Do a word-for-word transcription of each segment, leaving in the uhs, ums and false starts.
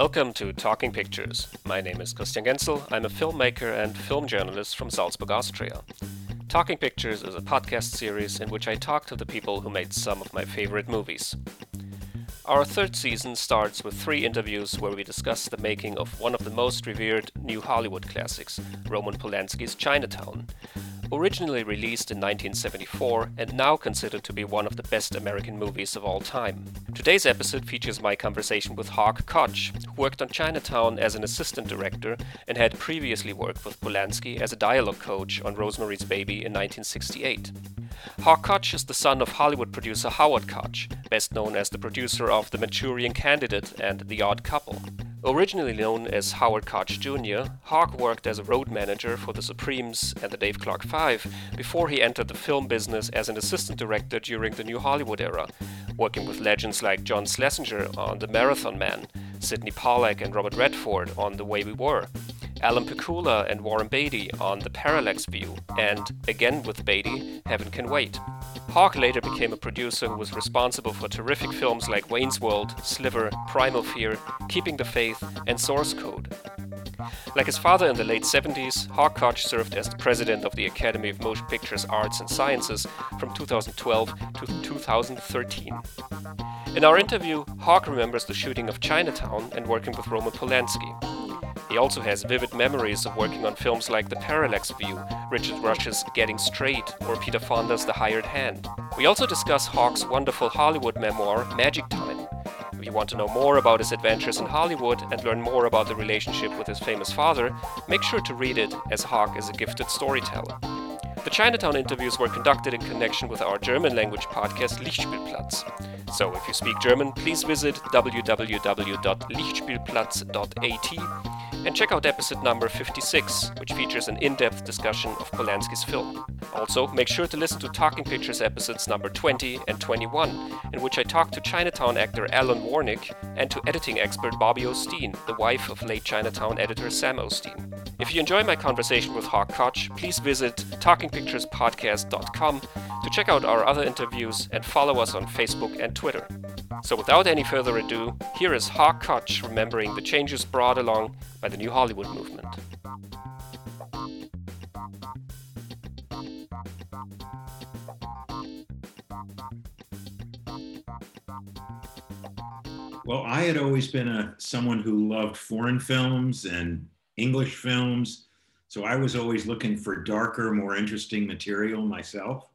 Welcome to Talking Pictures. My name is Christian Genzel. I'm a filmmaker and film journalist from Salzburg, Austria. Talking Pictures is a podcast series in which I talk to the people who made some of my favorite movies. Our third season starts with three interviews where we discuss the making of one of the most revered new Hollywood classics, Roman Polanski's Chinatown. Originally released in nineteen seventy-four and now considered to be one of the best American movies of all time. Today's episode features my conversation with Hawk Koch, who worked on Chinatown as an assistant director and had previously worked with Polanski as a dialogue coach on Rosemary's Baby in nineteen sixty-eight. Hawk Koch is the son of Hollywood producer Howard Koch, best known as the producer of The Manchurian Candidate and The Odd Couple. Originally known as Howard Koch Junior, Hawk worked as a road manager for the Supremes and the Dave Clark Five before he entered the film business as an assistant director during the New Hollywood era, working with legends like John Schlesinger on The Marathon Man, Sidney Pollack and Robert Redford on The Way We Were, Alan Pakula and Warren Beatty on The Parallax View, and, again with Beatty, Heaven Can Wait. Hawk later became a producer who was responsible for terrific films like Wayne's World, Sliver, Primal Fear, Keeping the Faith, and Source Code. Like his father in the late seventies, Hawk Koch served as the president of the Academy of Motion Pictures Arts and Sciences from two thousand twelve to two thousand thirteen. In our interview, Hawk remembers the shooting of Chinatown and working with Roman Polanski. He also has vivid memories of working on films like The Parallax View, Richard Rush's Getting Straight, or Peter Fonda's The Hired Hand. We also discuss Hawk's wonderful Hollywood memoir, Magic Time. If you want to know more about his adventures in Hollywood and learn more about the relationship with his famous father, make sure to read it, as Hawk is a gifted storyteller. The Chinatown interviews were conducted in connection with our German-language podcast Lichtspielplatz. So if you speak German, please visit w w w dot lichtspielplatz dot a t. And check out episode number fifty-six, which features an in-depth discussion of Polanski's film. Also, make sure to listen to Talking Pictures episodes number twenty and twenty-one, in which I talk to Chinatown actor Alan Warnick and to editing expert Bobby Osteen, the wife of late Chinatown editor Sam Osteen. If you enjoy my conversation with Hawk Koch, please visit talking pictures podcast dot com to check out our other interviews and follow us on Facebook and Twitter. So without any further ado, here is Hawk Koch remembering the changes brought along by the New Hollywood movement. Well, I had always been a someone who loved foreign films and English films, so I was always looking for darker, more interesting material myself.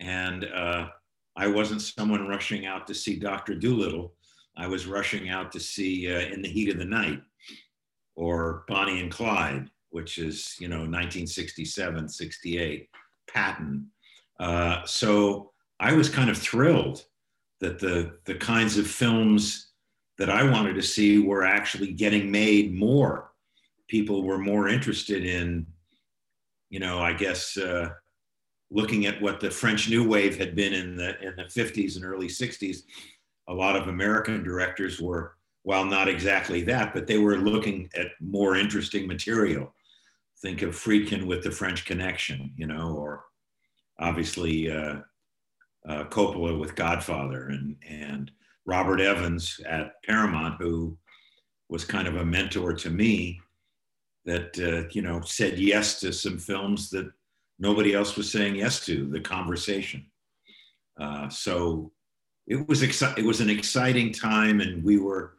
And uh, I wasn't someone rushing out to see Doctor Dolittle. I was rushing out to see uh, In the Heat of the Night or Bonnie and Clyde, which is, you know, nineteen sixty-seven, sixty-eight, Patton. Uh, so I was kind of thrilled that the, the kinds of films that I wanted to see were actually getting made more. People were more interested in, you know, I guess, uh, looking at what the French New Wave had been in the in the fifties and early sixties, a lot of American directors were, while not exactly that, but they were looking at more interesting material. Think of Friedkin with The French Connection, you know, or obviously uh, uh, Coppola with Godfather and, and Robert Evans at Paramount, who was kind of a mentor to me that, uh, you know, said yes to some films that nobody else was saying yes to, The Conversation. Uh, so it was exci- it was an exciting time, and we were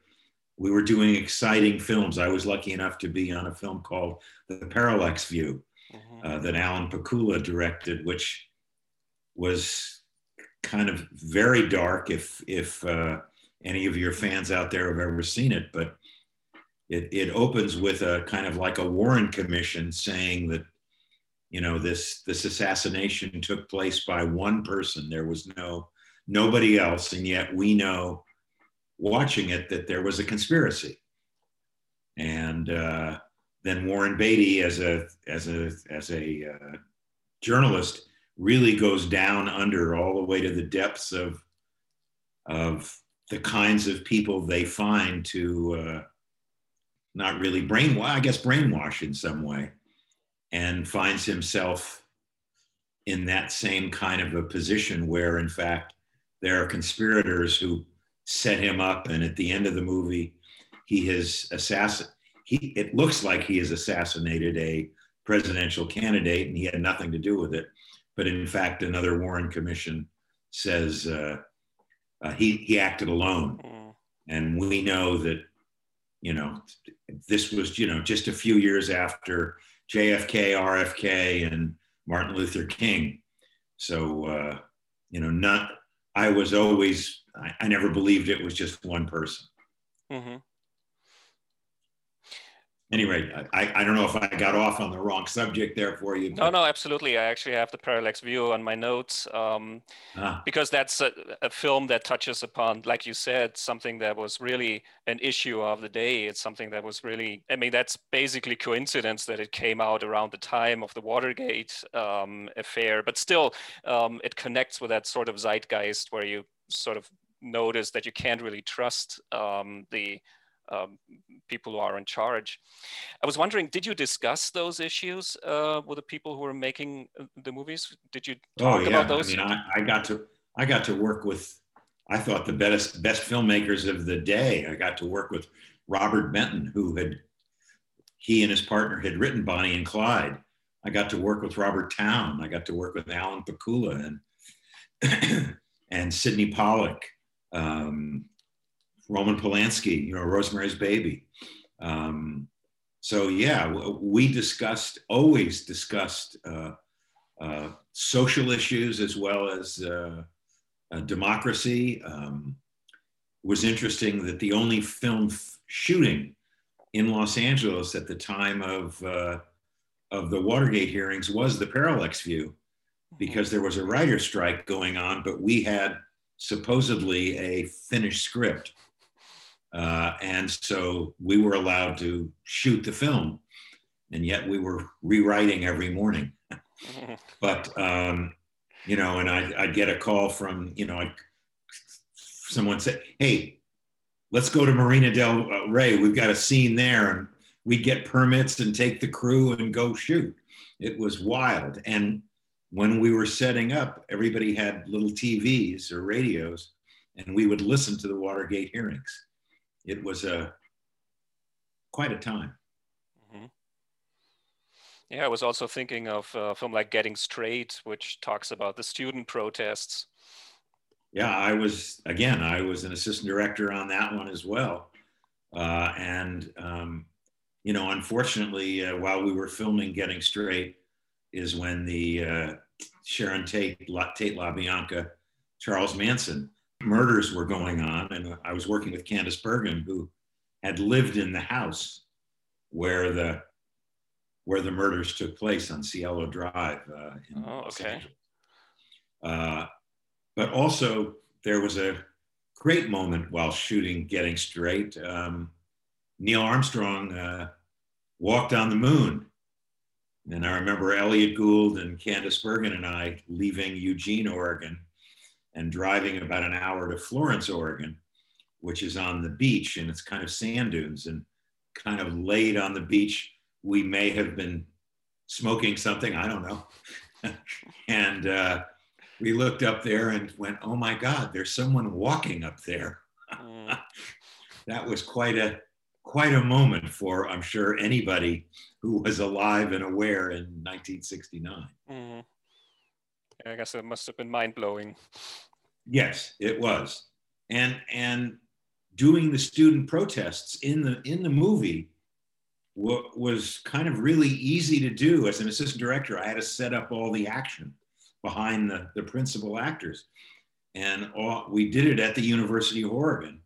we were doing exciting films. I was lucky enough to be on a film called The Parallax View mm-hmm. uh, that Alan Pakula directed, which was kind of very dark. If if uh, any of your fans out there have ever seen it, but it it opens with a kind of like a Warren Commission saying that, you know, this this assassination took place by one person. There was no nobody else, and yet we know, watching it, that there was a conspiracy. And uh, then Warren Beatty, as a as a as a uh, journalist, really goes down under all the way to the depths of of the kinds of people they find to uh, not really brainwash, I guess brainwash in some way, and finds himself in that same kind of a position where, in fact, there are conspirators who set him up. And at the end of the movie, he has assass- he it looks like he has assassinated a presidential candidate and he had nothing to do with it. But in fact, another Warren Commission says uh, uh, he, he acted alone. Mm. And we know that, you know, this was, you know, just a few years after J F K, R F K, and Martin Luther King. So, uh, you know, not, I was always, I, I never believed it was just one person. Mm-hmm. Anyway, I, I don't know if I got off on the wrong subject there for you. No, no, absolutely. I actually have The Parallax View on my notes um, ah. because that's a, a film that touches upon, like you said, something that was really an issue of the day. It's something that was really, I mean, that's basically coincidence that it came out around the time of the Watergate um, affair. But still, um, it connects with that sort of zeitgeist where you sort of notice that you can't really trust um, the Um, people who are in charge. I was wondering, did you discuss those issues uh, with the people who were making the movies? Did you talk oh, yeah. about those? I mean, I, I got to I got to work with, I thought the best best filmmakers of the day. I got to work with Robert Benton, who had, he and his partner had written Bonnie and Clyde. I got to work with Robert Towne. I got to work with Alan Pakula and and Sidney Pollack. Um, Roman Polanski, you know, Rosemary's Baby. Um, so yeah, we discussed, always discussed uh, uh, social issues as well as uh, uh, democracy. Um, it was interesting that the only film f- shooting in Los Angeles at the time of, uh, of the Watergate hearings was The Parallax View, because there was a writer's strike going on, but we had supposedly a finished script. Uh, and so we were allowed to shoot the film, and yet we were rewriting every morning. But, um, you know, and I, I'd get a call from, you know, I, someone said, hey, let's go to Marina del Rey. We've got a scene there. And we'd get permits and take the crew and go shoot. It was wild. And when we were setting up, everybody had little T Vs or radios, and we would listen to the Watergate hearings. It was a quite a time. Mm-hmm. Yeah, I was also thinking of a film like Getting Straight, which talks about the student protests. Yeah, I was, again, I was an assistant director on that one as well. Uh, and, um, you know, unfortunately, uh, while we were filming Getting Straight is when the uh, Sharon Tate, La, Tate LaBianca, Charles Manson murders were going on, and I was working with Candace Bergen, who had lived in the house where the where the murders took place on Cielo Drive uh, in oh, Los okay. Angeles. Uh, but also, there was a great moment while shooting Getting Straight. Um, Neil Armstrong uh, walked on the moon, and I remember Elliot Gould and Candace Bergen and I leaving Eugene, Oregon, and driving about an hour to Florence, Oregon, which is on the beach, and it's kind of sand dunes, and kind of laid on the beach. We may have been smoking something, I don't know. And uh, we looked up there and went, oh my God, there's someone walking up there. That was quite a, quite a moment for, I'm sure, anybody who was alive and aware in nineteen sixty-nine. Mm-hmm. I guess it must have been mind-blowing. Yes, it was. And and doing the student protests in the in the movie w- was kind of really easy to do. As an assistant director, I had to set up all the action behind the, the principal actors. And all, we did it at the University of Oregon.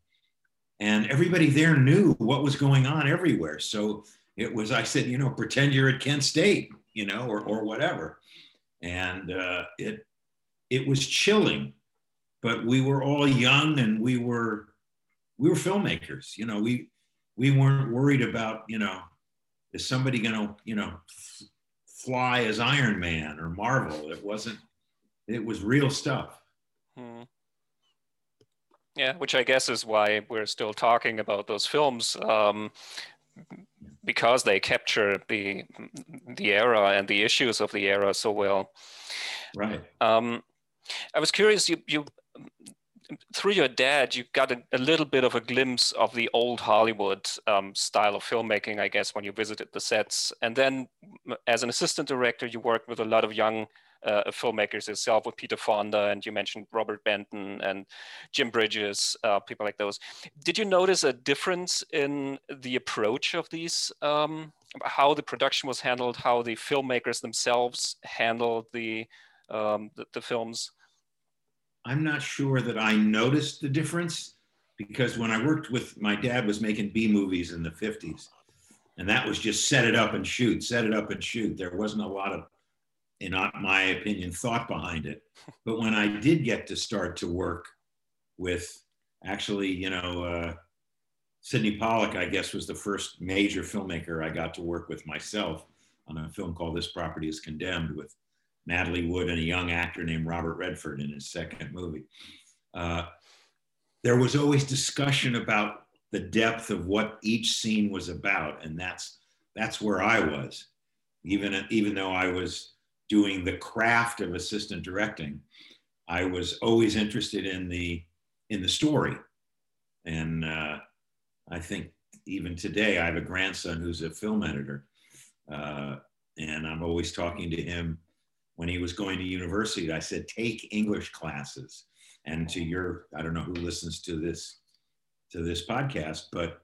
And everybody there knew what was going on everywhere. So it was, I said, you know, pretend you're at Kent State, you know, or or whatever. And uh, it it was chilling, but we were all young and we were we were filmmakers. You know, we we weren't worried about, you know, is somebody going to, you know, f- fly as Iron Man or Marvel? It wasn't. It was real stuff. Hmm. Yeah, which I guess is why we're still talking about those films. Um, because they capture the the era and the issues of the era so well. Right. Um, I was curious, you, you through your dad, you got a, a little bit of a glimpse of the old Hollywood um, style of filmmaking, I guess, when you visited the sets. And then as an assistant director, you worked with a lot of young uh, filmmakers yourself, with Peter Fonda, and you mentioned Robert Benton and Jim Bridges, uh, people like those. Did you notice a difference in the approach of these, um, how the production was handled, how the filmmakers themselves handled the um, the, the films? I'm not sure that I noticed the difference, because when I worked with, my dad was making B movies in the fifties, and that was just set it up and shoot, set it up and shoot. There wasn't a lot of, in my opinion, thought behind it. But when I did get to start to work with, actually, you know, uh, Sidney Pollack, I guess, was the first major filmmaker I got to work with myself on a film called This Property is Condemned, with Natalie Wood and a young actor named Robert Redford in his second movie. Uh, there was always discussion about the depth of what each scene was about, and that's that's where I was. Even, even though I was doing the craft of assistant directing, I was always interested in the in the story. And uh, I think even today, I have a grandson who's a film editor, uh, and I'm always talking to him. When he was going to university, I said, take English classes. And to your, I don't know who listens to this, to this podcast, but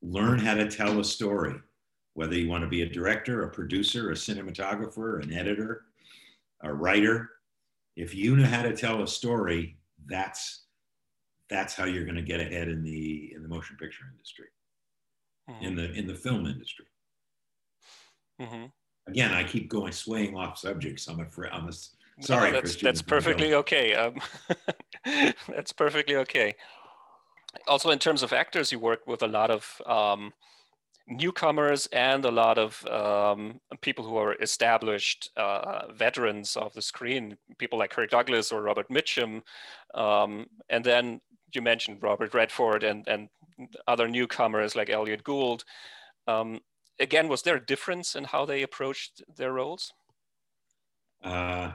learn how to tell a story, whether you want to be a director, a producer, a cinematographer, an editor, a writer. If you know how to tell a story, that's that's how you're going to get ahead in the in the motion picture industry, mm-hmm. in the in the film industry. Mm-hmm. Again, I keep going swaying off subjects. I'm afraid. I'm a, sorry, no, that's, Christian. That's perfectly okay. Um, that's perfectly okay. Also, in terms of actors, you worked with a lot of um, newcomers and a lot of um, people who are established uh, veterans of the screen. People like Kirk Douglas or Robert Mitchum, um, and then you mentioned Robert Redford and and other newcomers like Elliot Gould. Um, Again, was there a difference in how they approached their roles? Uh,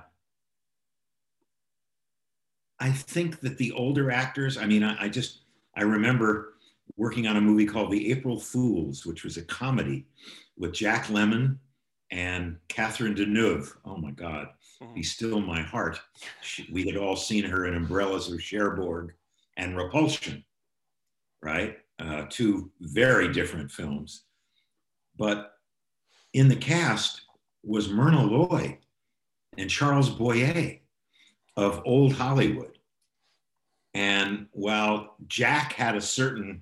I think that the older actors, I mean, I, I just, I remember working on a movie called The April Fools, which was a comedy with Jack Lemmon and Catherine Deneuve. Oh my God, mm-hmm. He's still my heart. She, we had all seen her in Umbrellas of Cherbourg and Repulsion, right? Uh, two very different films. But in the cast was Myrna Loy and Charles Boyer of old Hollywood. And while Jack had a certain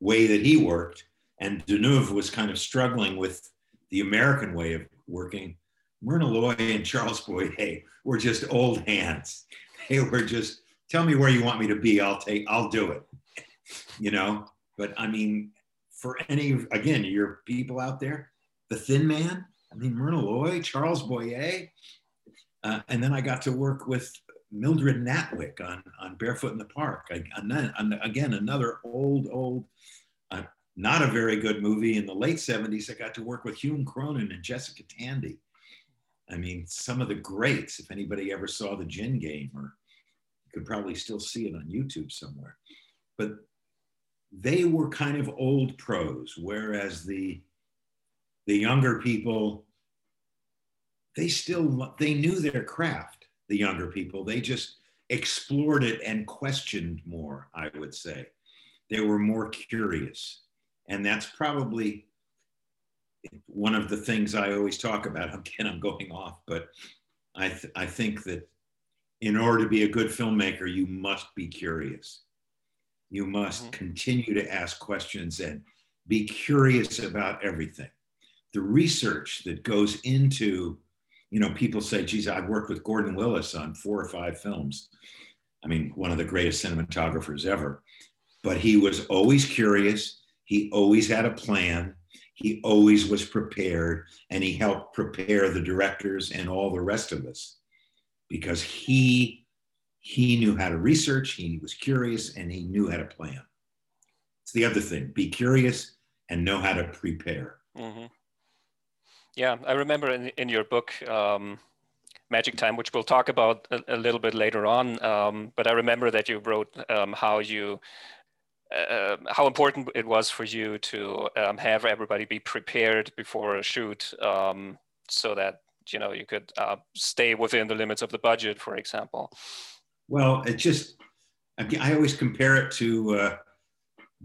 way that he worked, and Deneuve was kind of struggling with the American way of working, Myrna Loy and Charles Boyer were just old hands. They were just, tell me where you want me to be, I'll take, I'll do it, you know? But I mean, for any, again, your people out there, The Thin Man, I mean, Myrna Loy, Charles Boyer. Uh, and then I got to work with Mildred Natwick on, on Barefoot in the Park. I, on, again, another old, old, uh, not a very good movie in the late seventies. I got to work with Hume Cronin and Jessica Tandy. I mean, some of the greats, if anybody ever saw The Gin Game, or you could probably still see it on YouTube somewhere. But they were kind of old pros, whereas the the younger people, they still, they knew their craft, the younger people. They just explored it and questioned more, I would say. They were more curious. And that's probably one of the things I always talk about. Again, I'm going off, but I th- I think that in order to be a good filmmaker, you must be curious. You must continue to ask questions and be curious about everything. The research that goes into, you know, people say, geez, I've worked with Gordon Willis on four or five films. I mean, one of the greatest cinematographers ever, but he was always curious. He always had a plan. He always was prepared, and he helped prepare the directors and all the rest of us, because he He knew how to research, he was curious, and he knew how to plan. It's the other thing, be curious and know how to prepare. Mm-hmm. Yeah, I remember in, in your book, um, Magic Time, which we'll talk about a, a little bit later on. Um, but I remember that you wrote um, how you, uh, how important it was for you to um, have everybody be prepared before a shoot, um, so that, you know, you could uh, stay within the limits of the budget, for example. Well, it just, I, mean, I always compare it to uh,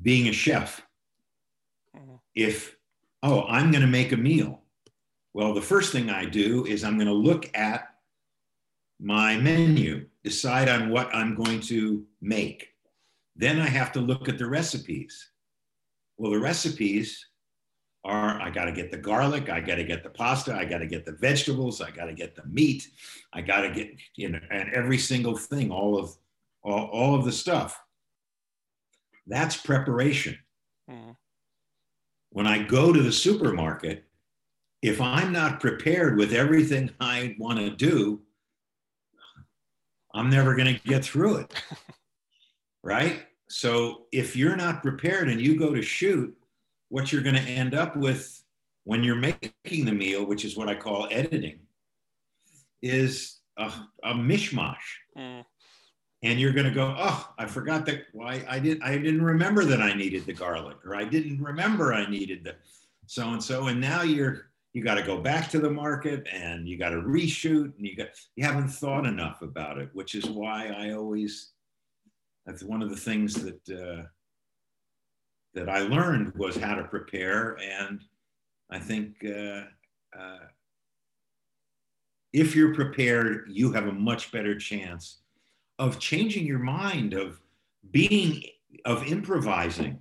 being a chef. Mm-hmm. If, oh, I'm going to make a meal. Well, the first thing I do is I'm going to look at my menu, decide on what I'm going to make. Then I have to look at the recipes. Well, the recipes are, I got to get the garlic, I got to get the pasta, I got to get the vegetables, I got to get the meat, I got to get, you know, and every single thing, all of, all, all of the stuff. That's preparation. Mm. When I go to the supermarket, if I'm not prepared with everything I want to do, I'm never going to get through it, right? So if you're not prepared and you go to shoot, what you're going to end up with when you're making the meal, which is what I call editing, is a, a mishmash. Mm. And you're going to go, oh, I forgot that. Why I didn't, I didn't remember that I needed the garlic, or I didn't remember I needed the so-and-so. And now you're, you got to go back to the market and you got to reshoot and you got, you haven't thought enough about it, which is why I always, that's one of the things that uh, that I learned was how to prepare. And I think uh, uh, if you're prepared, you have a much better chance of changing your mind, of being, of improvising,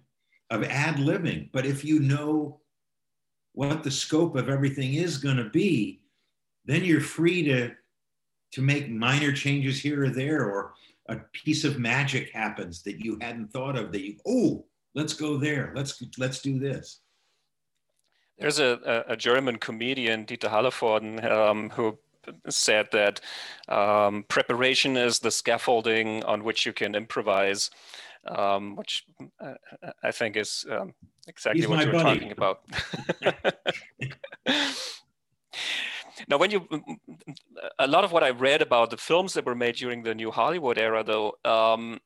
of ad-libbing. But if you know what the scope of everything is going to be, then you're free to, to make minor changes here or there, or a piece of magic happens that you hadn't thought of, that you, oh, let's go there, let's let's do this. There's a, a German comedian, Dieter Hallervorden, um, who said that um, preparation is the scaffolding on which you can improvise, um, which uh, I think is um, exactly He's what you were buddy. talking about. Now, when you, a lot of what I read about the films that were made during the New Hollywood era, though, um,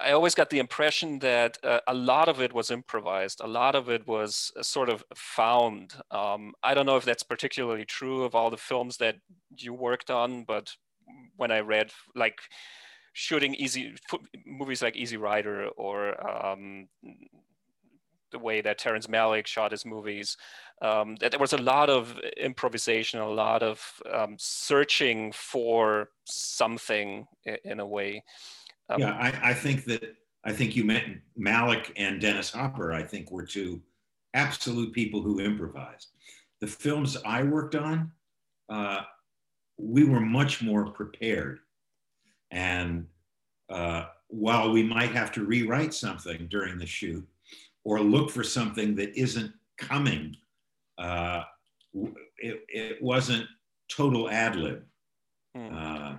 I always got the impression that uh, a lot of it was improvised. A lot of it was sort of found. Um, I don't know if that's particularly true of all the films that you worked on, but when I read, like, shooting easy movies like Easy Rider, or um, the way that Terrence Malick shot his movies, um, that there was a lot of improvisation, a lot of um, searching for something in, in a way. Um, yeah, I, I think that, I think you meant Malick and Dennis Hopper, I think, were two absolute people who improvised. The films I worked on, uh, we were much more prepared. And uh, while we might have to rewrite something during the shoot, or look for something that isn't coming, Uh, it, it wasn't total ad lib. Mm. Uh,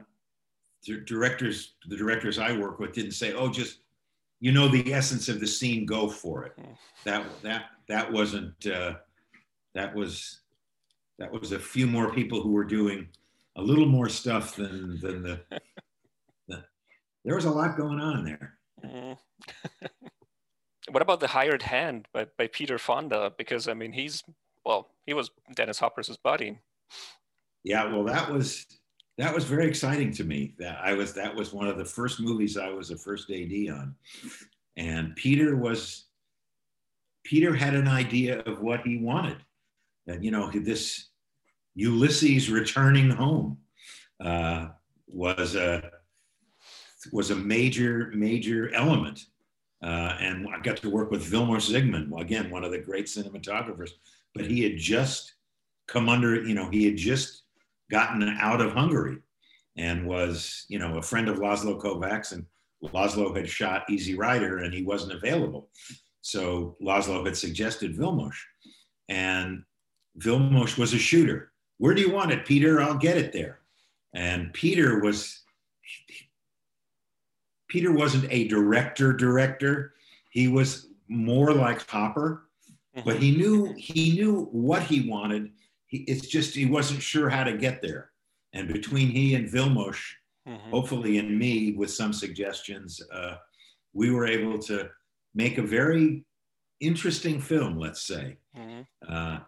the directors, the directors I work with didn't say, "Oh, just, you know, the essence of the scene, go for it." Mm. That that that wasn't. Uh, that was that was a few more people who were doing a little more stuff than than the. the there was a lot going on there. Mm. What about The Hired Hand by, by Peter Fonda? Because, I mean, he's, well, he was Dennis Hopper's buddy. Yeah, well, that was that was very exciting to me. That I was that was one of the first movies I was the first A D on, and Peter was Peter had an idea of what he wanted, and you know, this Ulysses returning home uh, was a was a major major element. Uh, and I got to work with Vilmos Zsigmond, again, one of the great cinematographers, but he had just come under, you know, he had just gotten out of Hungary and was, you know, a friend of Laszlo Kovacs, and Laszlo had shot Easy Rider and he wasn't available. So Laszlo had suggested Vilmos, and Vilmos was a shooter. Where do you want it, Peter? I'll get it there. And Peter was... Peter wasn't a director director. He was more like Hopper, but he knew he knew what he wanted. He, it's just, he wasn't sure how to get there. And between he and Vilmos, mm-hmm. hopefully and me with some suggestions, uh, we were able to make a very interesting film, let's say. Mm-hmm. Uh,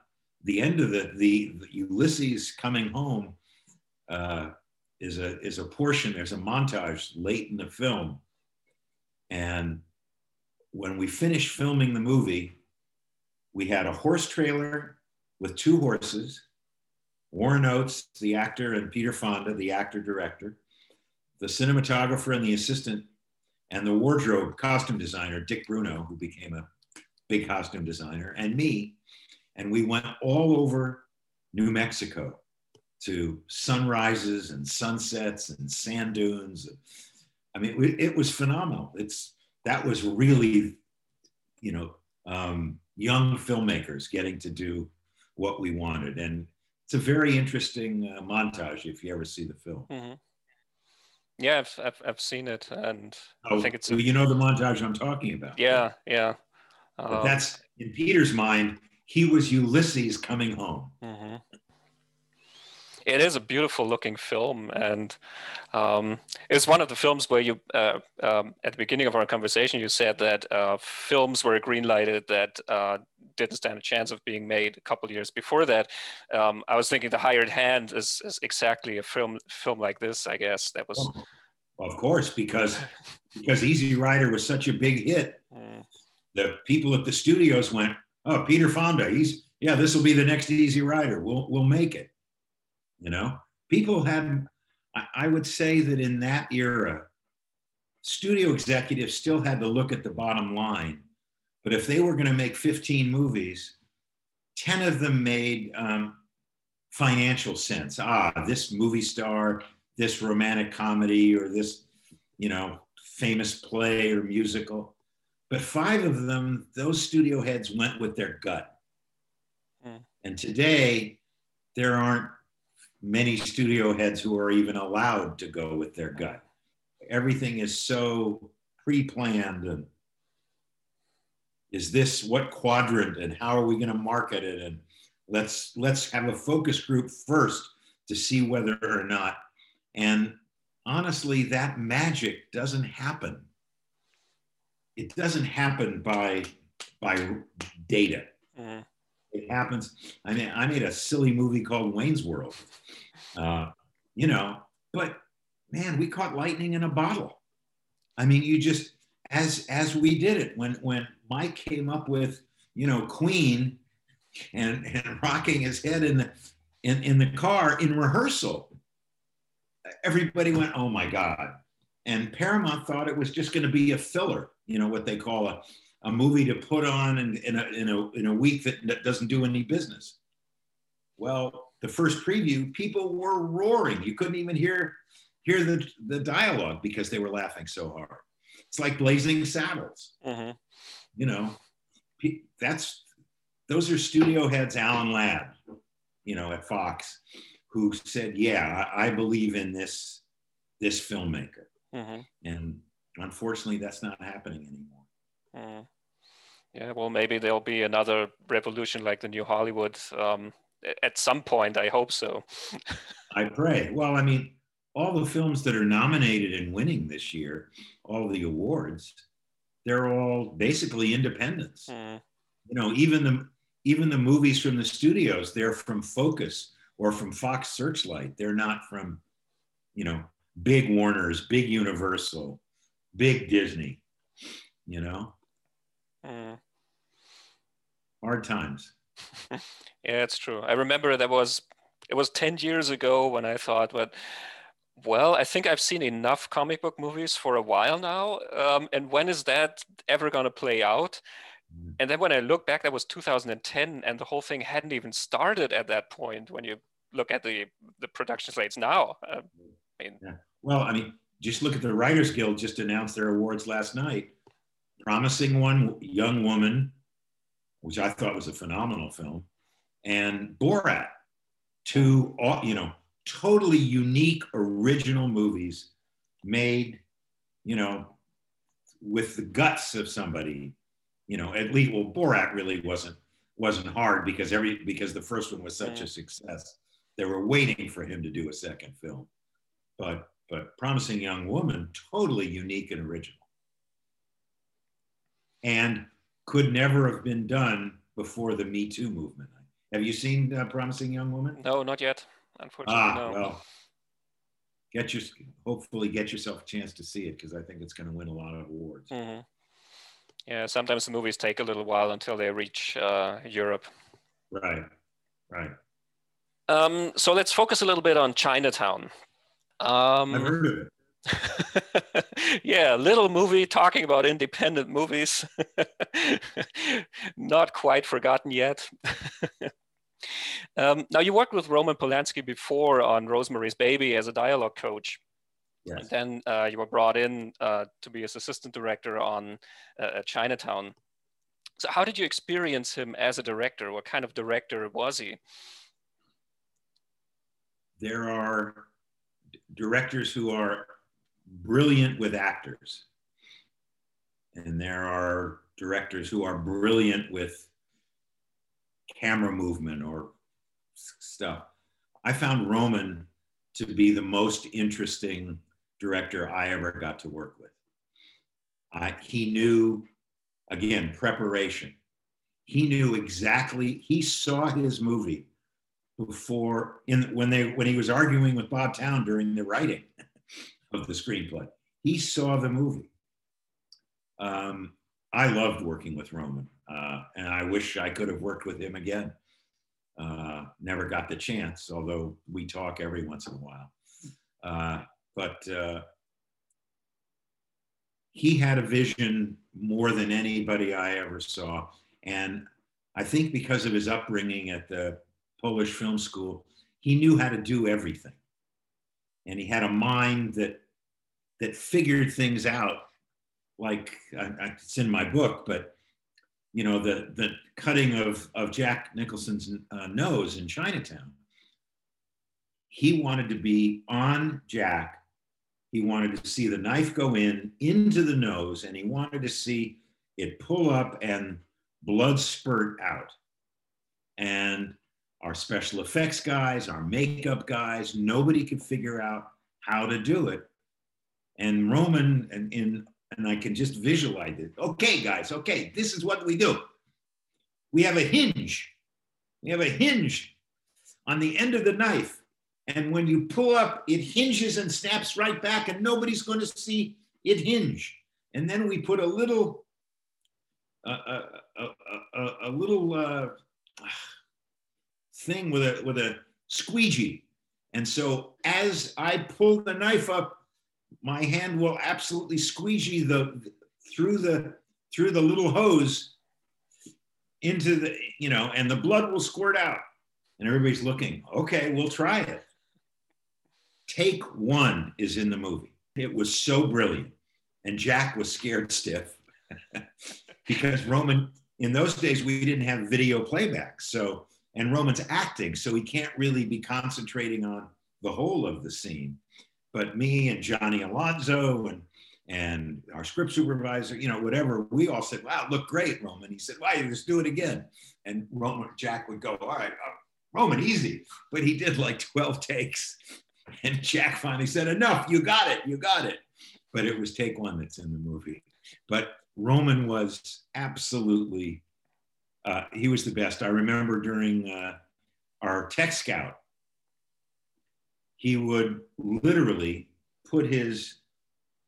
the end of the, the, the Ulysses Coming Home uh, is a is a portion, there's a montage late in the film. And when we finished filming the movie, we had a horse trailer with two horses, Warren Oates, the actor, and Peter Fonda, the actor director, the cinematographer and the assistant, and the wardrobe costume designer, Dick Bruno, who became a big costume designer, and me. And we went all over New Mexico to sunrises and sunsets and sand dunes. I mean, it was phenomenal. It's, that was really, you know, um, young filmmakers getting to do what we wanted. And it's a very interesting uh, montage if you ever see the film. Mm-hmm. Yeah, I've, I've I've seen it, and oh, I think it's. A... You know the montage I'm talking about. Yeah, right? Yeah. Um, but that's in Peter's mind. He was Ulysses coming home. Mm-hmm. It is a beautiful looking film, and um, it's one of the films where you, uh, um, at the beginning of our conversation, you said that uh, films were greenlighted that uh, didn't stand a chance of being made a couple of years before that. Um, I was thinking The Hired Hand is, is exactly a film film like this, I guess. That was, well, of course, because because Easy Rider was such a big hit. Mm. The people at the studios went, "Oh, Peter Fonda, he's yeah, this will be the next Easy Rider. We'll we'll make it." You know, people had, I would say that in that era, studio executives still had to look at the bottom line. But if they were going to make fifteen movies, ten of them made um, financial sense. Ah, this movie star, this romantic comedy, or this, you know, famous play or musical. But five of them, those studio heads went with their gut. Mm. And today, there aren't many studio heads who are even allowed to go with their gut. Everything is so pre-planned, and is this what quadrant and how are we going to market it? And let's let's have a focus group first to see whether or not. And honestly, that magic doesn't happen. It doesn't happen by by data. Mm. It happens. I mean, I made a silly movie called Wayne's World, uh, you know, but man, we caught lightning in a bottle. I mean, you just, as as we did it, when when Mike came up with, you know, Queen and, and rocking his head in the, in, in the car in rehearsal, everybody went, "Oh my God." And Paramount thought it was just going to be a filler, you know, what they call a, a movie to put on in, in, a, in, a, in a week that doesn't do any business. Well, the first preview, people were roaring. You couldn't even hear, hear the, the dialogue because they were laughing so hard. It's like Blazing Saddles. Mm-hmm. You know, that's, those are studio heads, Alan Ladd, you know, at Fox, who said, yeah, I, I believe in this, this filmmaker. Mm-hmm. And unfortunately, that's not happening anymore. Mm. Yeah, well, maybe there'll be another revolution like the New Hollywood um, at some point. I hope so. I pray. Well, I mean, all the films that are nominated and winning this year, all the awards, they're all basically independents. Mm. You know, even the even the movies from the studios, they're from Focus or from Fox Searchlight. They're not from, you know, big Warners, big Universal, big Disney. You know. Mm. Hard times. Yeah, it's true. I remember that was, it was ten years ago when I thought, well, well I think I've seen enough comic book movies for a while now. Um, and when is that ever going to play out? Mm. And then when I look back, that was two thousand ten, and the whole thing hadn't even started at that point when you look at the, the production slates now. I mean, yeah. Well, I mean, just look at the Writers Guild just announced their awards last night. Promising One, Young Woman, which I thought was a phenomenal film, and Borat, two, you know, totally unique, original movies made, you know, with the guts of somebody, you know, at least, well, Borat really wasn't, wasn't hard because every, because the first one was such a success They were waiting for him to do a second film. But but Promising Young Woman, totally unique and original. And could never have been done before the Me Too movement. Have you seen uh, Promising Young Woman? No, not yet, unfortunately. Ah, no. Well, get your, hopefully get yourself a chance to see it, because I think it's going to win a lot of awards. Mm-hmm. Yeah, sometimes the movies take a little while until they reach uh, Europe. Right, right. Um, so let's focus a little bit on Chinatown. Um, I've heard of it. Yeah, little movie talking about independent movies. Not quite forgotten yet. um, now, you worked with Roman Polanski before on Rosemary's Baby as a dialogue coach. Yes. And then uh, you were brought in uh, to be his assistant director on uh, Chinatown. So how did you experience him as a director? What kind of director was he? There are directors who are brilliant with actors, and there are directors who are brilliant with camera movement or stuff. I found Roman to be the most interesting director I ever got to work with. I, he knew, again, preparation. He knew exactly, he saw his movie before, in when they when he was arguing with Bob Towne during the writing of the screenplay. He saw the movie. Um, I loved working with Roman, uh, and I wish I could have worked with him again. Uh, never got the chance, although we talk every once in a while. Uh, but uh, he had a vision more than anybody I ever saw. And I think because of his upbringing at the Polish Film School, he knew how to do everything. And he had a mind that that figured things out. Like, I, I, it's in my book, but you know, the the cutting of, of Jack Nicholson's uh, nose in Chinatown. He wanted to be on Jack. He wanted to see the knife go in, into the nose, and he wanted to see it pull up and blood spurt out. And our special effects guys, our makeup guys, nobody could figure out how to do it. And Roman, and, and, and I can just visualize it. Okay, guys, okay, this is what we do. We have a hinge. We have a hinge on the end of the knife. And when you pull up, it hinges and snaps right back, and nobody's going to see it hinge. And then we put a little, uh, a, a, a, a little, uh, thing with a with a squeegee, and so as I pull the knife up, my hand will absolutely squeegee the through the through the little hose into the, you know, and the blood will squirt out, and everybody's looking. Okay, we'll try it. Take one is in the movie. It was so brilliant, and Jack was scared stiff because Roman, in those days we didn't have video playback, so. And Roman's acting, so he can't really be concentrating on the whole of the scene. But me and Johnny Alonzo and and our script supervisor, you know, whatever, we all said, "Wow, look great, Roman." He said, "Why, well, just do it again." And Roman, Jack would go, "All right, uh, Roman, easy." But he did like twelve takes, and Jack finally said, "Enough, you got it, you got it." But it was take one that's in the movie. But Roman was absolutely. Uh, he was the best. I remember during uh, our tech scout, he would literally put his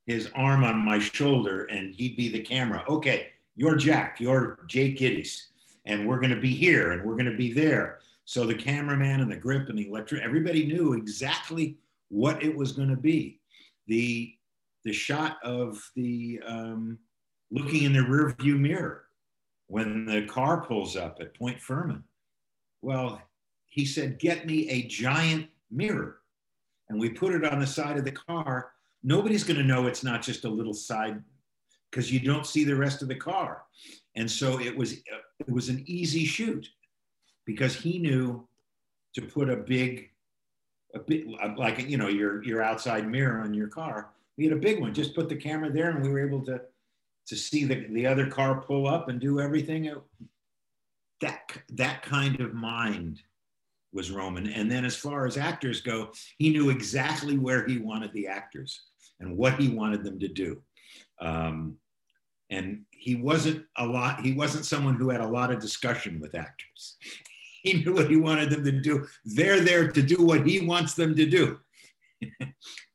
his arm on my shoulder and he'd be the camera. "Okay, you're Jack, you're Jake Gittes, and we're gonna be here and we're gonna be there." So the cameraman and the grip and the electric, everybody knew exactly what it was gonna be. The, the shot of the um, looking in the rearview mirror when the car pulls up at Point Furman, well, he said, "Get me a giant mirror." And we put it on the side of the car. Nobody's gonna know it's not just a little side, because you don't see the rest of the car. And so it was, it was an easy shoot because he knew to put a big, a big, like, you know, your, your outside mirror on your car. We had a big one, just put the camera there and we were able to to see the, the other car pull up and do everything. That, that kind of mind was Roman. And then as far as actors go, he knew exactly where he wanted the actors and what he wanted them to do. Um, and he wasn't a lot, he wasn't someone who had a lot of discussion with actors. He knew what he wanted them to do. They're there to do what he wants them to do.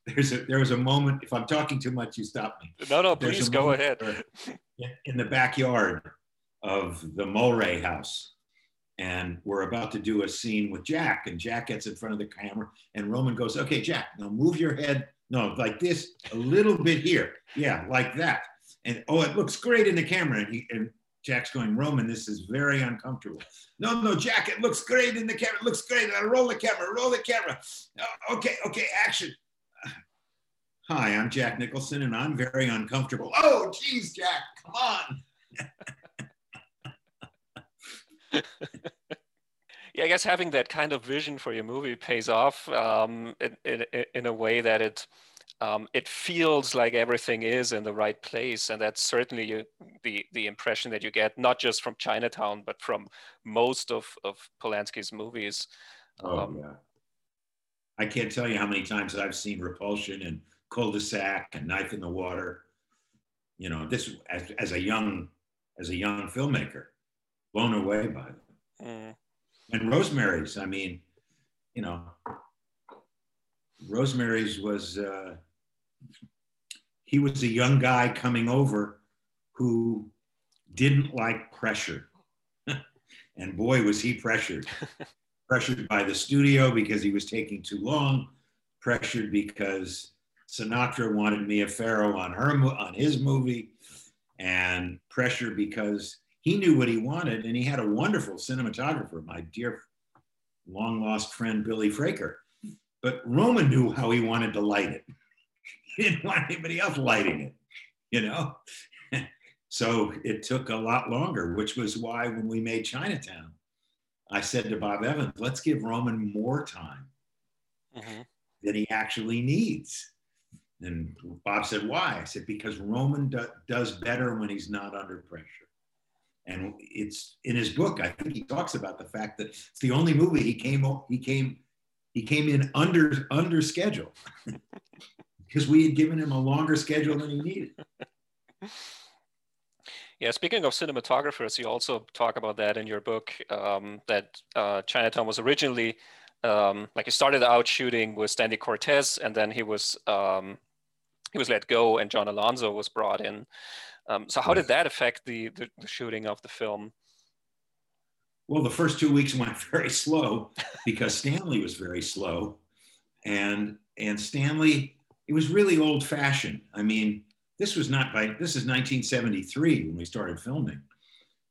There's a, there was a moment, if I'm talking too much, you stop me. No, no, There's please go ahead. In the backyard of the Mulray house. And we're about to do a scene with Jack, and Jack gets in front of the camera and Roman goes, okay, Jack, now move your head. No, like this, a little bit here. Yeah, like that. And oh, it looks great in the camera. And, he, and Jack's going, Roman, this is very uncomfortable. No, no, Jack, it looks great in the camera. It looks great. Now roll the camera, roll the camera. Oh, okay, okay, action. Hi, I'm Jack Nicholson and I'm very uncomfortable. Oh, geez, Jack, come on. Yeah, I guess having that kind of vision for your movie pays off um, in, in, in a way that it um, it feels like everything is in the right place, and that's certainly you, the the impression that you get, not just from Chinatown, but from most of, of Polanski's movies. Oh um, yeah, I can't tell you how many times I've seen Repulsion and Cul-de-sac and Knife in the Water. You know, this as, as a young as a young filmmaker. Blown away by them. Mm. And Rosemary's, I mean, you know, Rosemary's was, uh, he was a young guy coming over who didn't like pressure. And boy, was he pressured. Pressured by the studio because he was taking too long. Pressured because Sinatra wanted Mia Farrow on her, on his movie. And pressure because he knew what he wanted, and he had a wonderful cinematographer, my dear long-lost friend, Billy Fraker. But Roman knew how he wanted to light it. He didn't want anybody else lighting it, you know? So it took a lot longer, which was why when we made Chinatown, I said to Bob Evans, let's give Roman more time mm-hmm. than he actually needs. And Bob said, why? I said, because Roman do- does better when he's not under pressure. And it's in his book, I think he talks about the fact that it's the only movie he came he came he came in under under schedule because we had given him a longer schedule than he needed. Yeah, speaking of cinematographers, you also talk about that in your book, um, that uh, Chinatown was originally, um, like he started out shooting with Stanley Cortez, and then he was, um, he was let go and John Alonzo was brought in. Um, so how did that affect the, the, the shooting of the film? Well, the first two weeks went very slow because Stanley was very slow. And and Stanley, it was really old fashioned. I mean, this was not by, this is nineteen seventy-three when we started filming.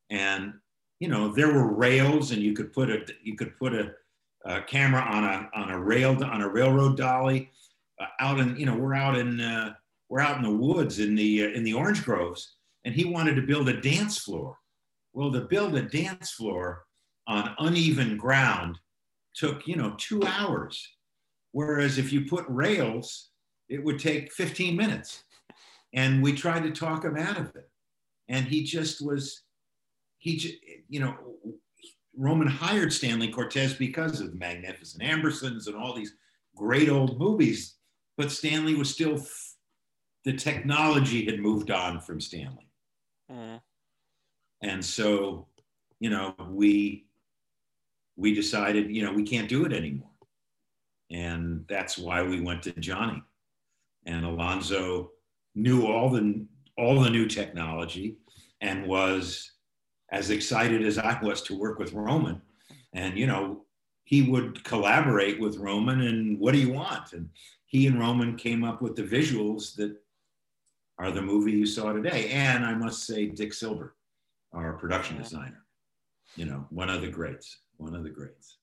And, you know, there were rails and you could put a, you could put a, a camera on a, on a rail, on a railroad dolly uh, out in, you know, we're out in, uh, We're out in the woods in the uh, in the orange groves, and he wanted to build a dance floor. Well, to build a dance floor on uneven ground took, you know, two hours. Whereas if you put rails, it would take fifteen minutes. And we tried to talk him out of it. And he just was, he, just, you know, Roman hired Stanley Cortez because of The Magnificent Ambersons and all these great old movies, but Stanley was still f- the technology had moved on from Stanley. Mm. And so, you know, we, we decided, you know, we can't do it anymore. And that's why we went to Johnny. And Alonzo knew all the, all the new technology and was as excited as I was to work with Roman. And, you know, he would collaborate with Roman and what do you want? And he and Roman came up with the visuals that are the movie you saw today. And I must say, Dick Silber, our production designer, you know, one of the greats, one of the greats.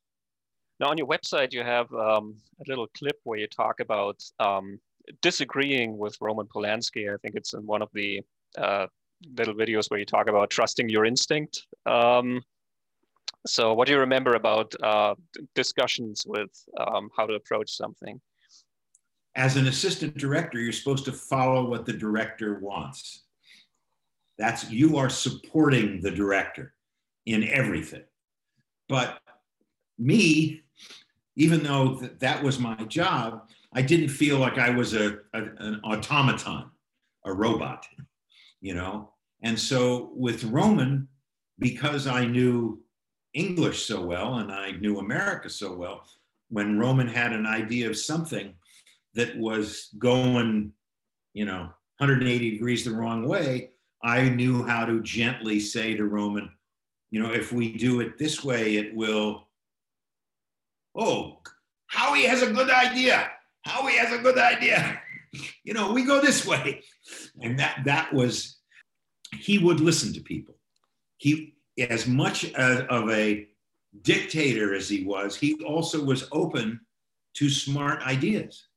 Now on your website, you have um, a little clip where you talk about um, disagreeing with Roman Polanski. I think it's in one of the uh, little videos where you talk about trusting your instinct. Um, so what do you remember about uh, discussions with um, how to approach something? As an assistant director, you're supposed to follow what the director wants. That's, you are supporting the director in everything. But me, even though th- that was my job, I didn't feel like I was a, a an automaton, a robot, you know? And so with Roman, because I knew English so well and I knew America so well, when Roman had an idea of something that was going, you know, one hundred eighty degrees the wrong way, I knew how to gently say to Roman, you know, if we do it this way, it will, oh, Howie has a good idea. Howie has a good idea. You know, we go this way. And that that was, he would listen to people. He, as much as of a dictator as he was, he also was open to smart ideas.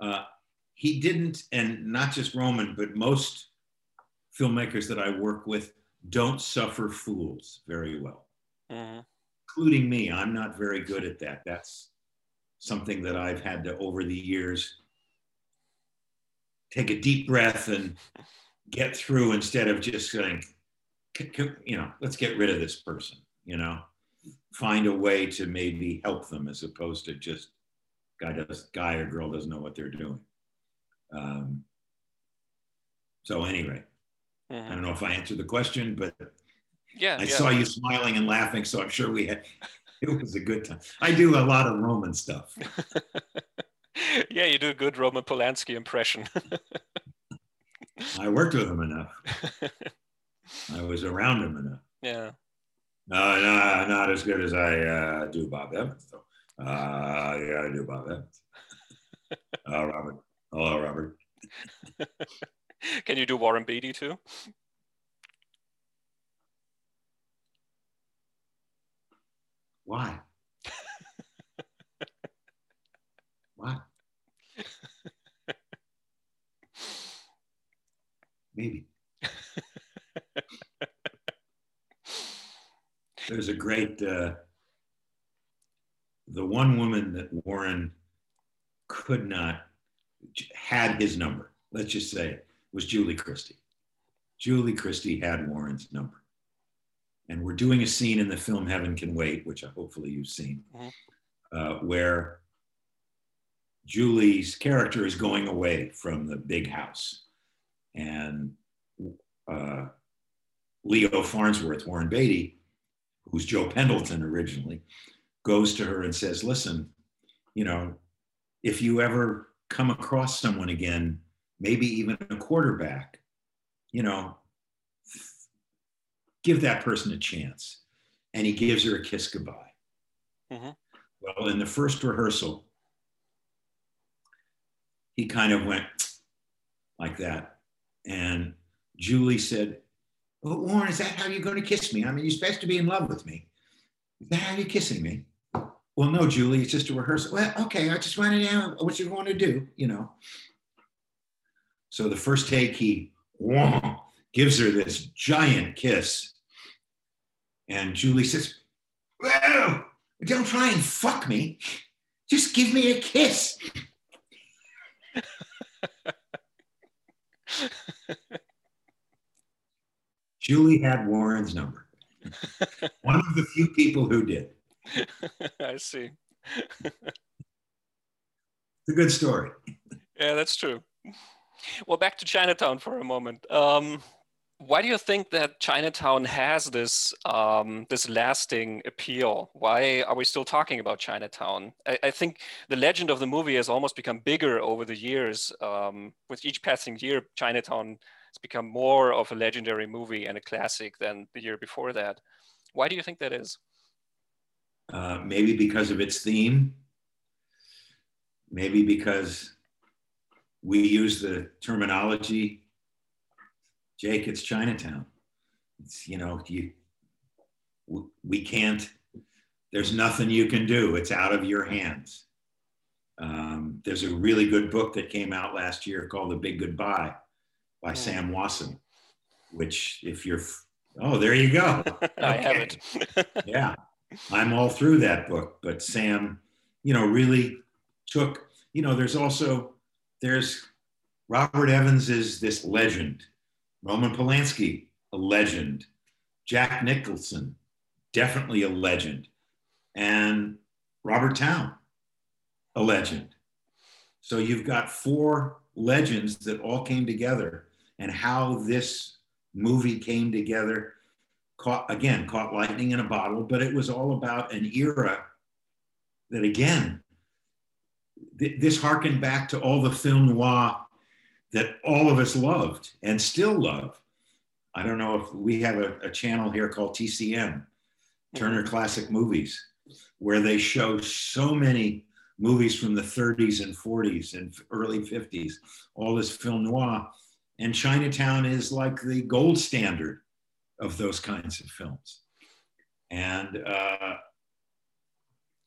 Uh, he didn't, and not just Roman, but most filmmakers that I work with don't suffer fools very well, uh-huh. including me. I'm not very good at that. That's something that I've had to, over the years, take a deep breath and get through instead of just saying, c- c- you know, let's get rid of this person, you know, find a way to maybe help them as opposed to just guy does, guy or girl doesn't know what they're doing. Um, so anyway, uh-huh. I don't know if I answered the question, but yeah, I yeah. saw you smiling and laughing, so I'm sure we had, it was a good time. I do a lot of Roman stuff. Yeah, you do a good Roman Polanski impression. I worked with him enough. I was around him enough. Yeah. No, no, not as good as I uh, do Bob Evans, though. Uh, yeah, I do Bob Evans. Uh, Robert. Hello, Robert. Can you do Warren Beatty too? Why? Why? Maybe. There's a great, uh, the one woman that Warren could not, had his number, let's just say it, was Julie Christie. Julie Christie had Warren's number. And we're doing a scene in the film Heaven Can Wait, which hopefully you've seen, uh, where Julie's character is going away from the big house. And uh, Leo Farnsworth, Warren Beatty, who's Joe Pendleton originally, goes to her and says, listen, you know, if you ever come across someone again, maybe even a quarterback, you know, give that person a chance. And he gives her a kiss goodbye. Mm-hmm. Well, in the first rehearsal, he kind of went like that. And Julie said, well, Warren, is that how you're going to kiss me? I mean, you're supposed to be in love with me. Is that how you're kissing me? Well, no, Julie, it's just a rehearsal. Well, okay, I just want to know what you want to do, you know. So the first take, he whoa, gives her this giant kiss. And Julie says, well, don't try and fuck me. Just give me a kiss. Julie had Warren's number. One of the few people who did. I see. It's a good story. Yeah, that's true. Well, back to Chinatown for a moment. Um, why do you think that Chinatown has this um, this lasting appeal? Why are we still talking about Chinatown? I, I think the legend of the movie has almost become bigger over the years. Um, with each passing year, Chinatown has become more of a legendary movie and a classic than the year before that. Why do you think that is? Uh, maybe because of its theme. Maybe because we use the terminology, Jake, it's Chinatown. It's, you know, you, we can't, there's nothing you can do. It's out of your hands. Um, there's a really good book that came out last year called The Big Goodbye by yeah. Sam Wasson, which if you're, oh, there you go. I have it. Yeah. I'm all through that book, but Sam, you know, really took, you know, there's also, there's Robert Evans is this legend, Roman Polanski, a legend, Jack Nicholson, definitely a legend. And Robert Towne, a legend. So you've got four legends that all came together, and how this movie came together, caught, again, caught lightning in a bottle, but it was all about an era that, again, th- this harkened back to all the film noir that all of us loved and still love. I don't know if we have a, a channel here called T C M, Turner Classic Movies, where they show so many movies from the thirties and forties and early fifties, all this film noir. And Chinatown is like the gold standard of those kinds of films. And uh,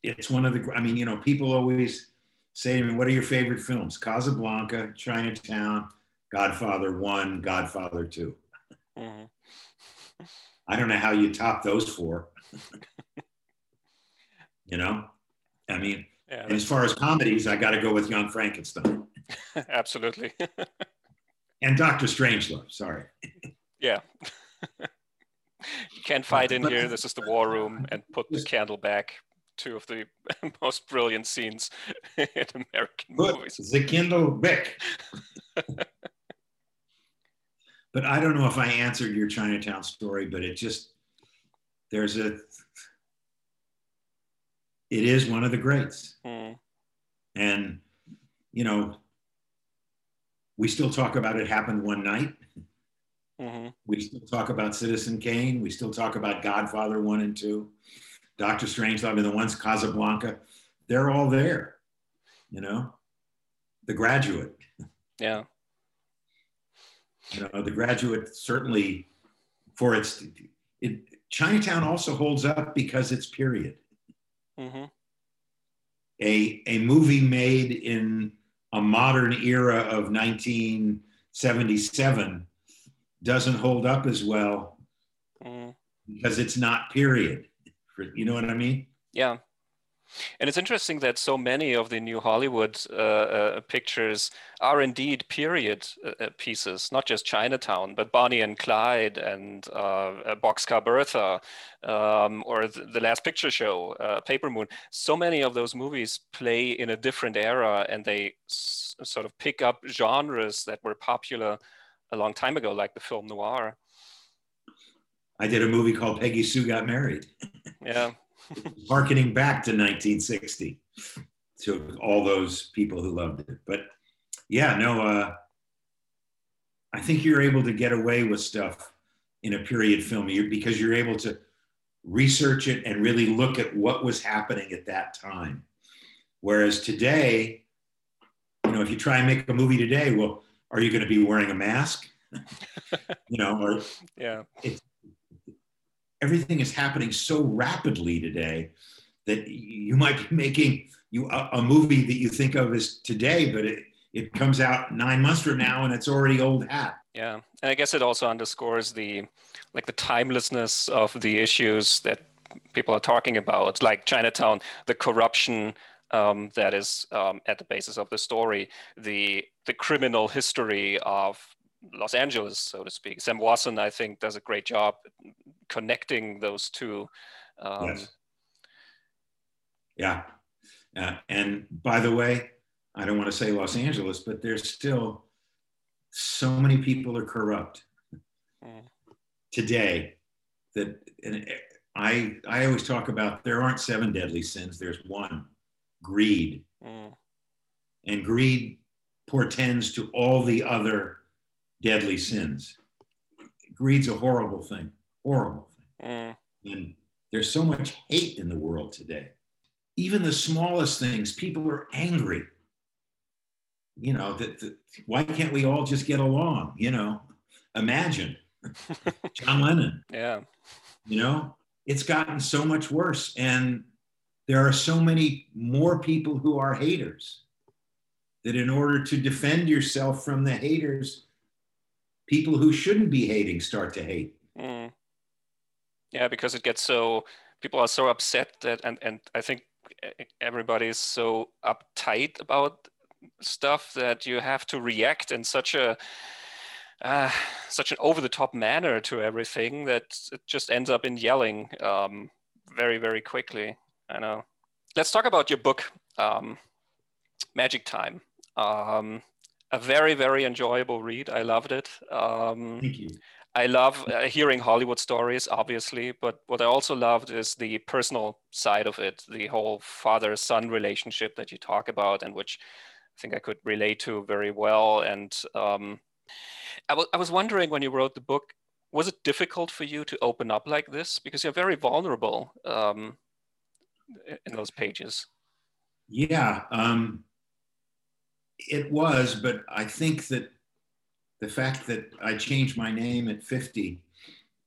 it's one of the, I mean, you know, people always say to me, what are your favorite films? Casablanca, Chinatown, Godfather one, Godfather two. Mm-hmm. I don't know how you top those four. You know, I mean, yeah, and as far as comedies, I got to go with Young Frankenstein. Absolutely. And Doctor Strangelove, sorry. Yeah. You can't fight in here. This is the war room, and put the candle back. Two of the most brilliant scenes in American put movies. The candle back. But I don't know if I answered your Chinatown story, but it just, there's a, it is one of the greats. Mm. And, you know, we still talk about It Happened One Night. Mm-hmm. We still talk about Citizen Kane. We still talk about Godfather one and two, Doctor Strangelove, and the ones Casablanca. They're all there, you know? The Graduate. Yeah. You know, The Graduate certainly for its, it, Chinatown also holds up because it's period. Mm-hmm. A, a movie made in a modern era of nineteen seventy-seven doesn't hold up as well mm. because it's not period. You know what I mean? Yeah. And it's interesting that so many of the new Hollywood uh, uh, pictures are indeed period uh, pieces, not just Chinatown, but Bonnie and Clyde and uh, Boxcar Bertha um, or the, the Last Picture Show, uh, Paper Moon. So many of those movies play in a different era, and they s- sort of pick up genres that were popular a long time ago, like the film noir. I did a movie called Peggy Sue Got Married. Yeah. Harkening back to nineteen sixty, to all those people who loved it. But yeah, no, uh, I think you're able to get away with stuff in a period film because you're able to research it and really look at what was happening at that time. Whereas today, you know, if you try and make a movie today, well, are you going to be wearing a mask? You know, or yeah. It's, everything is happening so rapidly today that you might be making you a, a movie that you think of as today, but it, it comes out nine months from now and it's already old hat. Yeah, and I guess it also underscores the like the timelessness of the issues that people are talking about, like Chinatown, the corruption um, that is um, at the basis of the story, the the criminal history of Los Angeles, so to speak. Sam Wasson, I think, does a great job connecting those two. Um, yes. Yeah. Uh, and by the way, I don't want to say Los Angeles, but there's still so many people are corrupt mm. today that, and I, I always talk about, there aren't seven deadly sins. There's one, greed. Mm. And greed portends to all the other deadly sins. Greed's a horrible thing, horrible thing. Mm. And there's so much hate in the world today. Even the smallest things, people are angry. You know, that, that why can't we all just get along? You know, imagine John Lennon. Yeah. You know, it's gotten so much worse. And there are so many more people who are haters that in order to defend yourself from the haters, people who shouldn't be hating start to hate. Mm. Yeah, because it gets so, people are so upset that, and, and I think everybody is so uptight about stuff that you have to react in such a, uh, such an over-the-top manner to everything that it just ends up in yelling um, very, very quickly. I know. let's talk about your book, um, Magic Time. Um, a very, very enjoyable read. I loved it. Um, Thank you. I love uh, hearing Hollywood stories, obviously, but what I also loved is the personal side of it, the whole father-son relationship that you talk about and which I think I could relate to very well. And um, I, w- I was wondering, when you wrote the book, was it difficult for you to open up like this? Because you're very vulnerable um, in those pages. Yeah, um, it was, but I think that the fact that I changed my name at fifty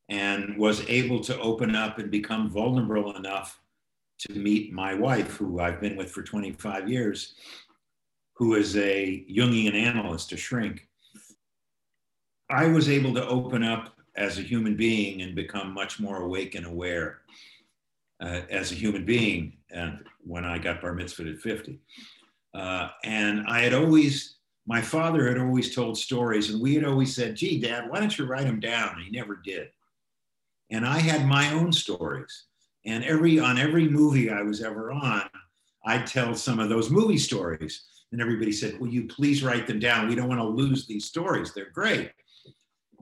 and was able to open up and become vulnerable enough to meet my wife, who I've been with for twenty-five years, who is a Jungian analyst, a shrink, I was able to open up as a human being and become much more awake and aware uh, as a human being. And when I got bar mitzvahed at fifty, uh, and I had always, my father had always told stories, and we had always said, gee, Dad, why don't you write them down? And he never did. And I had my own stories. And every on every movie I was ever on, I'd tell some of those movie stories. And everybody said, will you please write them down? We don't want to lose these stories. They're great.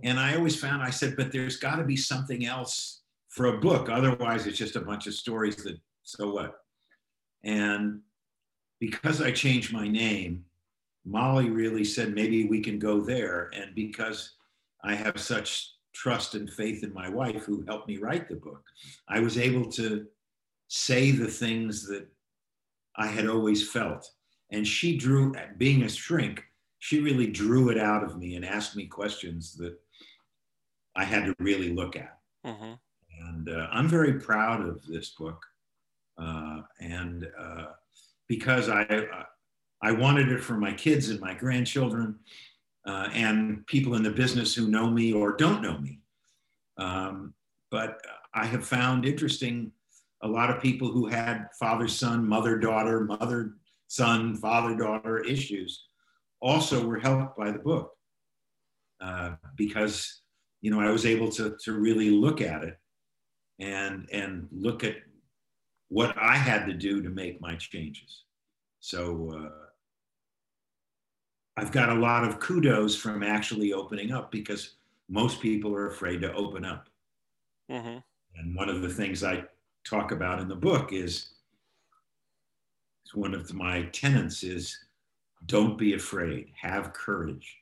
And I always found, I said, but there's got to be something else for a book. Otherwise, it's just a bunch of stories that, so what? And because I changed my name, Molly really said, maybe we can go there. And because I have such trust and faith in my wife, who helped me write the book, I was able to say the things that I had always felt. And she drew, being a shrink, she really drew it out of me and asked me questions that I had to really look at. Mm-hmm. And uh, I'm very proud of this book. Uh, and uh, because I, I I wanted it for my kids and my grandchildren uh, and people in the business who know me or don't know me. Um, but I have found interesting a lot of people who had father-son, mother-daughter, mother-son, father-daughter issues also were helped by the book uh, because, you know, I was able to, to really look at it and, and look at what I had to do to make my changes. So, uh, I've got a lot of kudos from actually opening up because most people are afraid to open up. Mm-hmm. And one of the things I talk about in the book is, it's one of my tenets is, don't be afraid, have courage.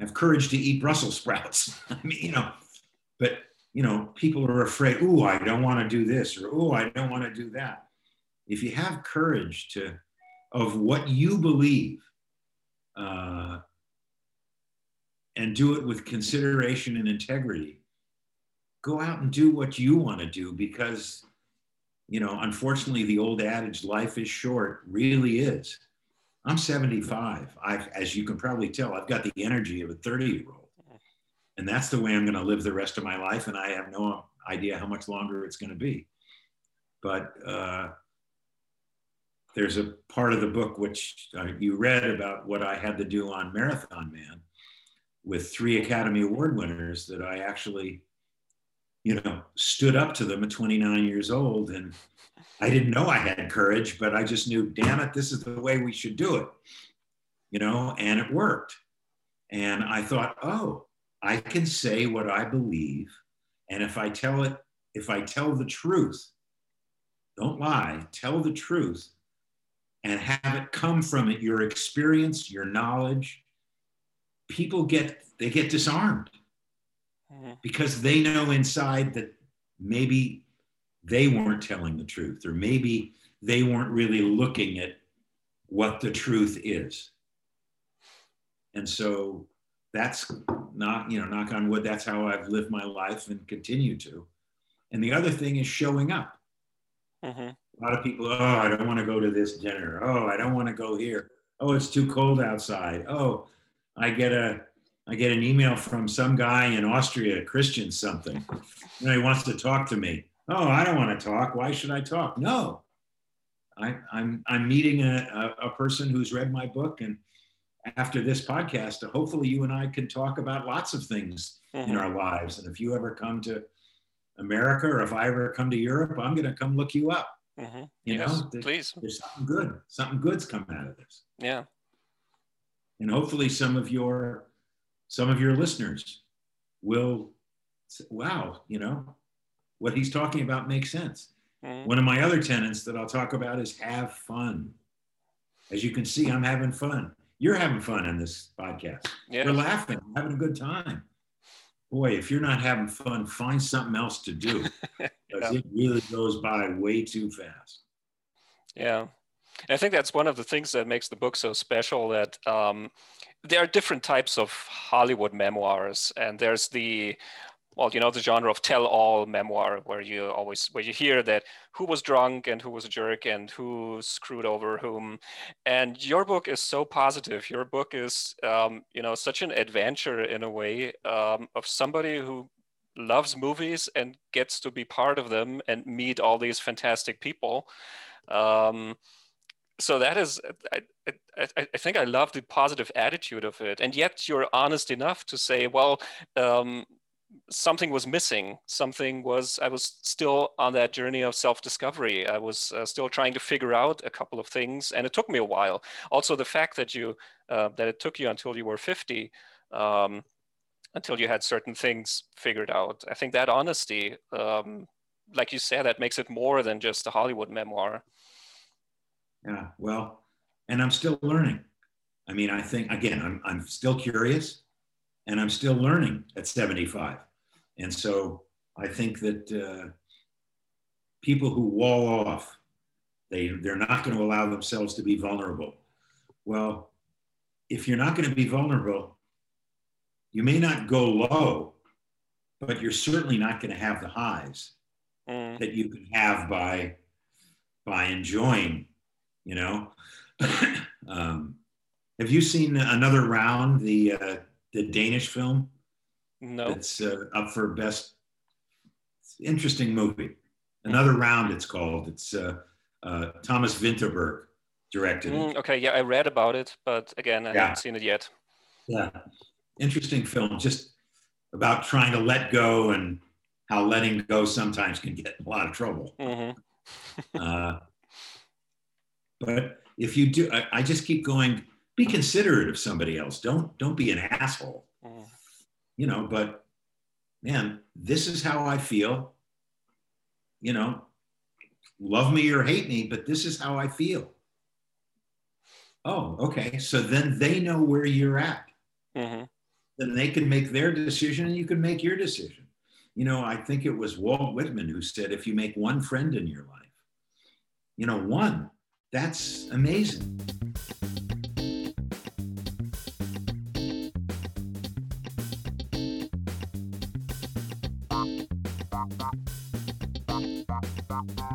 Have courage to eat Brussels sprouts. I mean, you know, but, you know, people are afraid, ooh, I don't want to do this, or ooh, I don't want to do that. If you have courage to, of what you believe, Uh, and do it with consideration and integrity. Go out and do what you want to do because, you know, unfortunately, the old adage, life is short, really is. I'm seventy-five. I've, as you can probably tell, I've got the energy of a thirty-year-old. And that's the way I'm going to live the rest of my life. And I have no idea how much longer it's going to be. But uh, there's a part of the book which uh, you read about what I had to do on Marathon Man with three Academy Award winners that I actually, you know, stood up to them at twenty-nine years old. And I didn't know I had courage, but I just knew, damn it, this is the way we should do it, you know, and it worked. And I thought, oh, I can say what I believe. And if I tell it, if I tell the truth, don't lie, tell the truth, and have it come from it, your experience, your knowledge, people get, they get disarmed mm-hmm. because they know inside that maybe they weren't telling the truth, or maybe they weren't really looking at what the truth is. And so that's not, you know, knock on wood, that's how I've lived my life and continue to. And the other thing is showing up. Mm-hmm. A lot of people, oh, I don't want to go to this dinner. Oh, I don't want to go here. Oh, it's too cold outside. Oh, I get a, I get an email from some guy in Austria, Christian something. You know, he wants to talk to me. Oh, I don't want to talk. Why should I talk? No, I, I'm, I'm meeting a, a, a person who's read my book, and after this podcast, hopefully you and I can talk about lots of things mm-hmm. in our lives. And if you ever come to America, or if I ever come to Europe, I'm going to come look you up. Mm-hmm. You yes, know, there's, please. There's something good. Something good's coming out of this. Yeah. And hopefully some of your some of your listeners will say, wow, you know, what he's talking about makes sense. Mm-hmm. One of my other tenets that I'll talk about is have fun. As you can see, I'm having fun. You're having fun in this podcast. Yes. We're laughing, having a good time. Boy, if you're not having fun, find something else to do. Because yeah. It really goes by way too fast. Yeah. And I think that's one of the things that makes the book so special, that um, there are different types of Hollywood memoirs. And there's the, well, you know, the genre of tell-all memoir, where you always, where you hear that who was drunk and who was a jerk and who screwed over whom. And your book is so positive. Your book is, um, you know, such an adventure in a way, um, of somebody who loves movies and gets to be part of them and meet all these fantastic people. Um, so that is, I, I, I think I love the positive attitude of it. And yet you're honest enough to say, well, um, something was missing. Something was, I was still on that journey of self-discovery. I was uh, still trying to figure out a couple of things, and it took me a while. Also, the fact that you, uh, that it took you until you were fifty, um, until you had certain things figured out. I think that honesty, um, like you said, that makes it more than just a Hollywood memoir. Yeah, well, and I'm still learning. I mean, I think, again, I'm I'm still curious. And I'm still learning at seventy-five. And so I think that uh, people who wall off, they, they're not going to allow themselves to be vulnerable. Well, if you're not going to be vulnerable, you may not go low, but you're certainly not going to have the highs mm. that you can have by, by enjoying, you know. um, have you seen Another Round, the... Uh, The Danish film? No. It's uh, up for best. It's an interesting movie. Another Round, it's called. It's uh, uh, Thomas Vinterberg directed. Mm, okay, yeah, I read about it, but again, I yeah. haven't seen it yet. Yeah, interesting film, just about trying to let go and how letting go sometimes can get a lot of trouble. Mm-hmm. uh, but if you do, I, I just keep going, be considerate of somebody else. Don't don't be an asshole. Mm. You know, but man, this is how I feel. You know, love me or hate me, but this is how I feel. Oh, okay. So then they know where you're at. Mm-hmm. Then they can make their decision and you can make your decision. You know, I think it was Walt Whitman who said, if you make one friend in your life, you know, one, that's amazing. Bye.